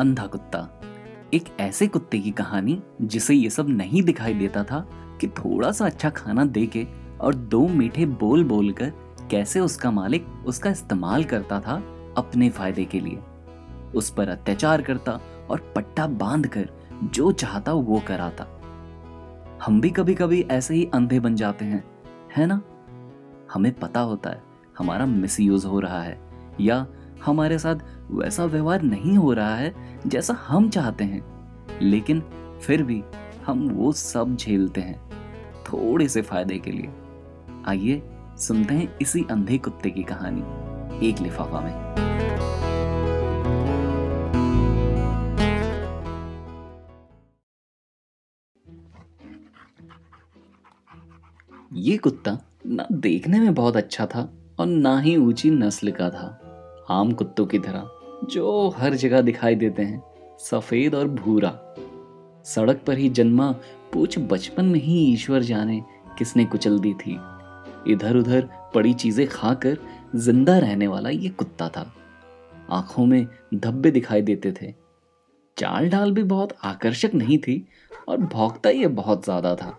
अंधा कुत्ता, एक ऐसे कुत्ते की कहानी जिसे ये सब नहीं दिखाई देता था कि थोड़ा सा अच्छा खाना देके और दो मीठे बोल बोल कर कैसे उसका मालिक उसका इस्तेमाल करता था अपने फायदे के लिए, उस पर अत्याचार करता और पट्टा बांध कर जो चाहता वो कराता। हम भी कभी कभी ऐसे ही अंधे बन जाते हैं, है ना? हमें पता होता है हमारा मिसयूज हो रहा है या हमारे साथ वैसा व्यवहार नहीं हो रहा है जैसा हम चाहते हैं, लेकिन फिर भी हम वो सब झेलते हैं थोड़े से फायदे के लिए। आइए सुनते हैं इसी अंधे कुत्ते की कहानी, एक लिफाफा में। ये कुत्ता ना देखने में बहुत अच्छा था और ना ही ऊंची नस्ल का था। आम कुत्तों की तरह जो हर जगह दिखाई देते हैं, सफेद और भूरा। सड़क पर ही जन्मा, पूछ बचपन में ही ईश्वर जाने किसने कुचल दी थी। इधर उधर पड़ी चीजें खाकर जिंदा रहने वाला ये कुत्ता था। आंखों में धब्बे दिखाई देते थे, चाल ढाल भी बहुत आकर्षक नहीं थी और भौंकता ये बहुत ज्यादा था।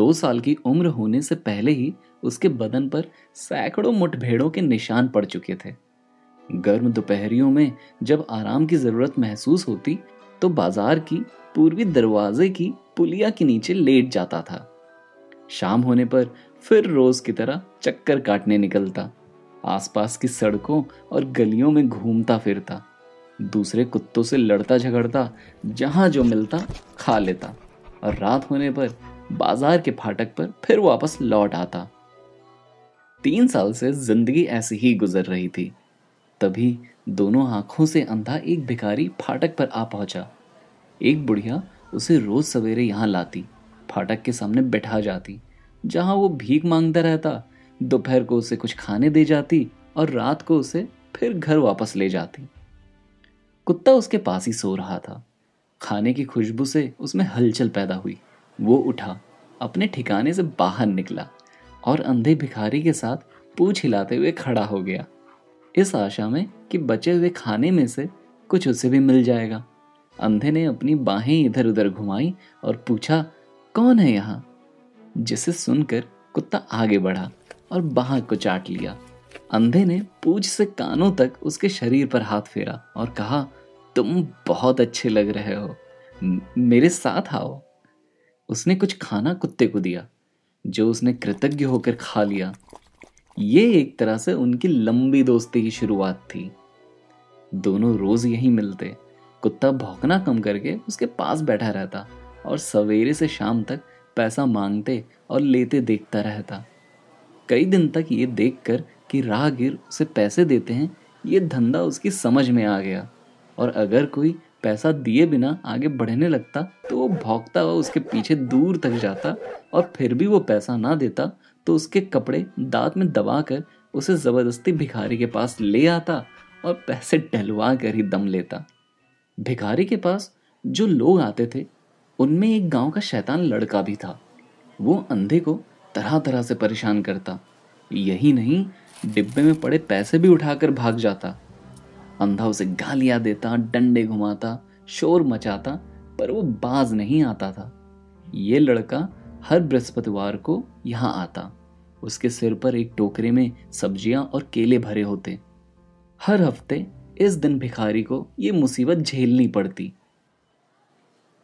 2 साल की उम्र होने से पहले ही उसके बदन पर सैकड़ों मुठभेड़ों के निशान पड़ चुके थे। गर्म दोपहरियों में जब आराम की जरूरत महसूस होती तो बाजार की पूर्वी दरवाजे की पुलिया के नीचे लेट जाता था। शाम होने पर फिर रोज की तरह चक्कर काटने निकलता, आसपास की सड़कों और गलियों में घूमता फिरता, दूसरे कुत्तों से लड़ता झगड़ता, जहां जो मिलता खा लेता और रात होने पर बाजार के फाटक पर फिर वापस लौट आता। 3 साल से जिंदगी ऐसी ही गुजर रही थी। तभी दोनों आंखों से अंधा एक भिखारी फाटक पर आ पहुंचा। एक बुढ़िया उसे रोज सवेरे यहाँ लाती, फाटक के सामने बैठा जाती, जहाँ वो भीख मांगता रहता, दोपहर को उसे कुछ खाने दे जाती और रात को उसे फिर घर वापस ले जाती। कुत्ता उसके पास ही सो रहा था। खाने की खुशबू से उसमें हलचल पैदा हुई। वो उठा, अपने ठिकाने से बाहर निकला और अंधे भिखारी के साथ पूछ हिलाते हुए खड़ा हो गया, इस आशा में कि बचे हुए खाने में से कुछ उसे भी मिल जाएगा। अंधे ने अपनी बाहें इधर उधर घुमाई और पूछा, कौन है यहाँ? जिसे सुनकर कुत्ता आगे बढ़ा और बाहर को चाट लिया। अंधे ने पूछ से कानों तक उसके शरीर पर हाथ फेरा और कहा, तुम बहुत अच्छे लग रहे हो, मेरे साथ आओ। उसने कुछ खाना कुत्ते को दिया, जो उसने कृतज्ञ होकर खा लिया। ये एक तरह से उनकी लंबी दोस्ती की शुरुआत थी। दोनों रोज यहीं मिलते, कुत्ता भौंकना कम करके उसके पास बैठा रहता और सवेरे से शाम तक पैसा मांगते और लेते देखता रहता। कई दिन तक ये देखकर कि राहगीर उसे पैसे देते हैं, ये धंधा उसकी समझ में आ गया और अगर कोई पैसा दिए बिना आगे बढ़ने लगता तो वो भौंकता हुआ उसके पीछे दूर तक जाता और फिर भी वो पैसा ना देता तो उसके कपड़े दांत में दबाकर उसे जबरदस्ती भिखारी के पास ले आता और पैसे डलवा कर ही दम लेता। भिखारी के पास जो लोग आते थे उनमें एक गांव का शैतान लड़का भी था। वो अंधे को तरह तरह से परेशान करता, यही नहीं डिब्बे में पड़े पैसे भी उठाकर भाग जाता। अंधा उसे गालियां देता, डंडे घुमाता, शोर मचाता, पर वो बाज नहीं आता था। ये लड़का हर बृहस्पतिवार को यहाँ आता। उसके सिर पर एक टोकरे में सब्जियां और केले भरे होते। हर हफ्ते इस दिन भिखारी को ये मुसीबत झेलनी पड़ती।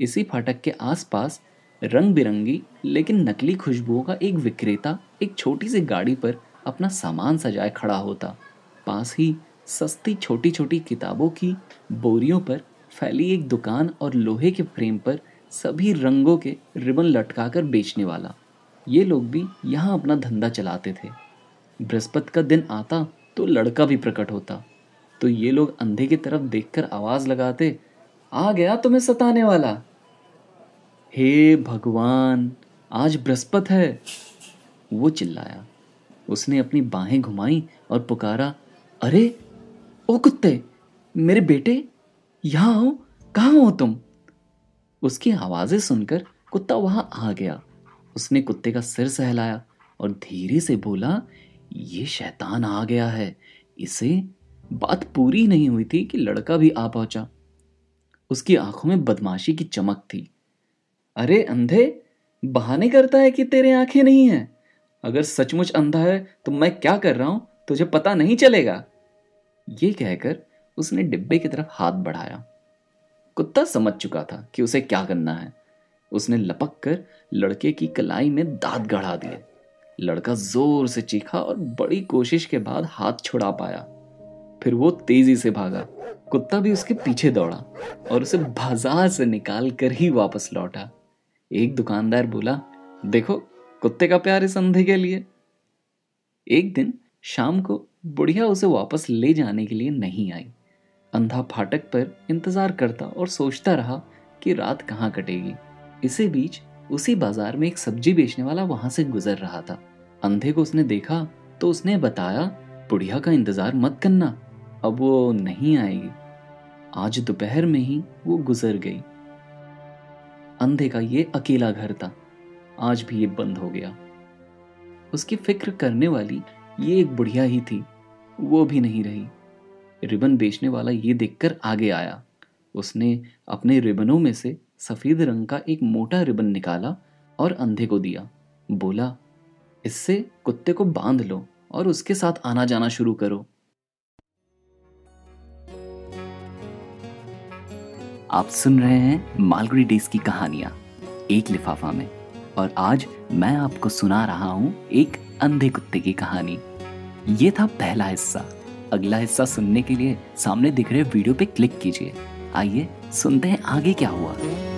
इसी फाटक के आसपास रंग बिरंगी लेकिन नकली खुशबुओं का एक विक्रेता एक छोटी सी गाड़ी पर अपना सामान सजाए खड़ा होता। पास ही सस्ती छोटी छोटी किताबों की बोरियों पर फैली एक दुकान और लोहे के फ्रेम पर सभी रंगों के रिबन लटकाकर बेचने वाला। ये लोग भी यहाँ अपना धंधा चलाते थे। बृहस्पति का दिन आता तो लड़का भी प्रकट होता, तो ये लोग अंधे की तरफ देखकर आवाज लगाते, आ गया तुम्हें सताने वाला। हे भगवान, आज बृहस्पति है, वो चिल्लाया। उसने अपनी बाहें घुमाई और पुकारा, अरे ओ कुत्ते, मेरे बेटे, यहाँ आओ, कहाँ हो तुम? उसकी आवाज़ें सुनकर कुत्ता वहाँ आ गया। उसने कुत्ते का सिर सहलाया और धीरे से बोला, ये शैतान आ गया है। इसे बात पूरी नहीं हुई थी कि लड़का भी आ पहुँचा। उसकी आंखों में बदमाशी की चमक थी। अरे अंधे, बहाने करता है कि तेरे आंखें नहीं हैं। अगर सचमुच अंधा है तो मैं क्या कर रहा हूं तुझे पता नहीं चलेगा। ये कहकर उसने डिब्बे की तरफ हाथ बढ़ाया। कुत्ता समझ चुका था कि उसे क्या करना है। उसने लपक कर लड़के की कलाई में दांत गड़ा दिए। लड़का जोर से चीखा और बड़ी कोशिश के बाद हाथ छुड़ा पाया। फिर वो तेजी से भागा। कुत्ता भी उसके पीछे दौड़ा और उसे बाजार से निकाल कर ही वापस लौटा। एक दुकानदार बोला, देखो कुत्ते का प्यार इस अंधे के लिए। एक दिन शाम को बुढ़िया उसे वापस ले जाने के लिए नहीं आई। अंधा फाटक पर इंतजार करता और सोचता रहा कि रात कहाँ कटेगी। इसी बीच उसी बाजार में एक सब्जी बेचने वाला वहां से गुजर रहा था। अंधे को उसने देखा तो उसने बताया, बुढ़िया का इंतजार मत करना, अब वो नहीं आएगी। आज दोपहर में ही वो गुजर गई। अंधे का ये अकेला घर था, आज भी ये बंद हो गया। उसकी फिक्र करने वाली ये एक बुढ़िया ही थी, वो भी नहीं रही। रिबन बेचने वाला ये देखकर आगे आया। उसने अपने रिबनों में से सफेद रंग का एक मोटा रिबन निकाला और अंधे को दिया। बोला, इससे कुत्ते को बांध लो और उसके साथ आना जाना शुरू करो। आप सुन रहे हैं मालगुडी डेज की कहानियां एक लिफाफा में, और आज मैं आपको सुना रहा हूं एक अंधे कुत्ते की कहानी। ये था पहला हिस्सा। अगला हिस्सा सुनने के लिए सामने दिख रहे वीडियो पे क्लिक कीजिए। आइए सुनते हैं आगे क्या हुआ।